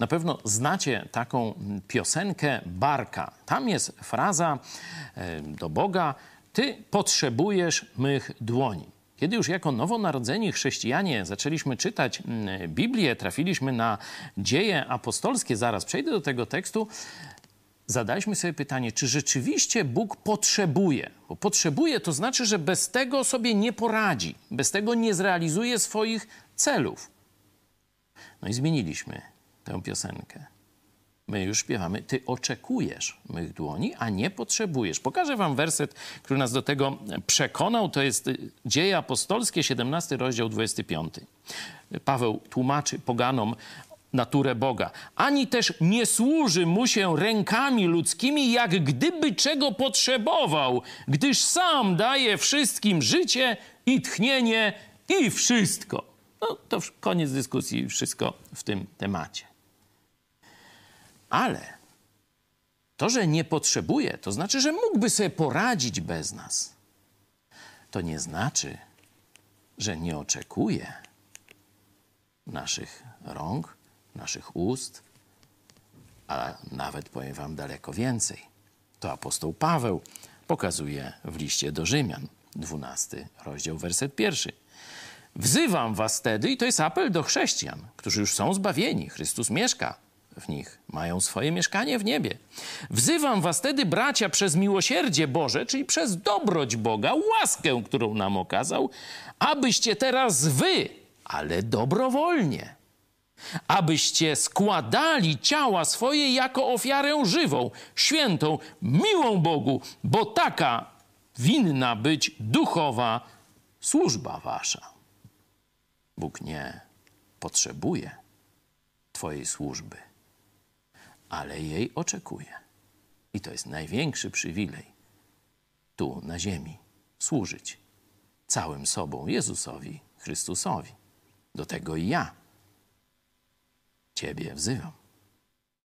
Na pewno znacie taką piosenkę Barka. Tam jest fraza do Boga: Ty potrzebujesz mych dłoni. Kiedy już jako nowonarodzeni chrześcijanie zaczęliśmy czytać Biblię, trafiliśmy na Dzieje Apostolskie, zaraz przejdę do tego tekstu, zadaliśmy sobie pytanie, czy rzeczywiście Bóg potrzebuje? Bo potrzebuje to znaczy, że bez tego sobie nie poradzi, bez tego nie zrealizuje swoich celów. No i zmieniliśmy tę piosenkę. My już śpiewamy, ty oczekujesz mych dłoni, a nie potrzebujesz. Pokażę wam werset, który nas do tego przekonał. To jest Dzieje Apostolskie, 17 rozdział, 25. Paweł tłumaczy poganom naturę Boga. Ani też nie służy mu się rękami ludzkimi, jak gdyby czego potrzebował, gdyż sam daje wszystkim życie i tchnienie i wszystko. No to koniec dyskusji, wszystko w tym temacie. Ale to, że nie potrzebuje, to znaczy, że mógłby sobie poradzić bez nas. To nie znaczy, że nie oczekuje naszych rąk, naszych ust, a nawet, powiem wam, daleko więcej. To apostoł Paweł pokazuje w liście do Rzymian, 12 rozdział, werset 1. Wzywam was wtedy, i to jest apel do chrześcijan, którzy już są zbawieni, Chrystus mieszka w nich, mają swoje mieszkanie w niebie. Wzywam was wtedy, bracia, przez miłosierdzie Boże, czyli przez dobroć Boga, łaskę, którą nam okazał, abyście teraz wy, ale dobrowolnie, abyście składali ciała swoje jako ofiarę żywą, świętą, miłą Bogu, bo taka winna być duchowa służba wasza. Bóg nie potrzebuje twojej służby, ale jej oczekuje. I to jest największy przywilej tu na ziemi. Służyć całym sobą Jezusowi, Chrystusowi. Do tego i ja ciebie wzywam.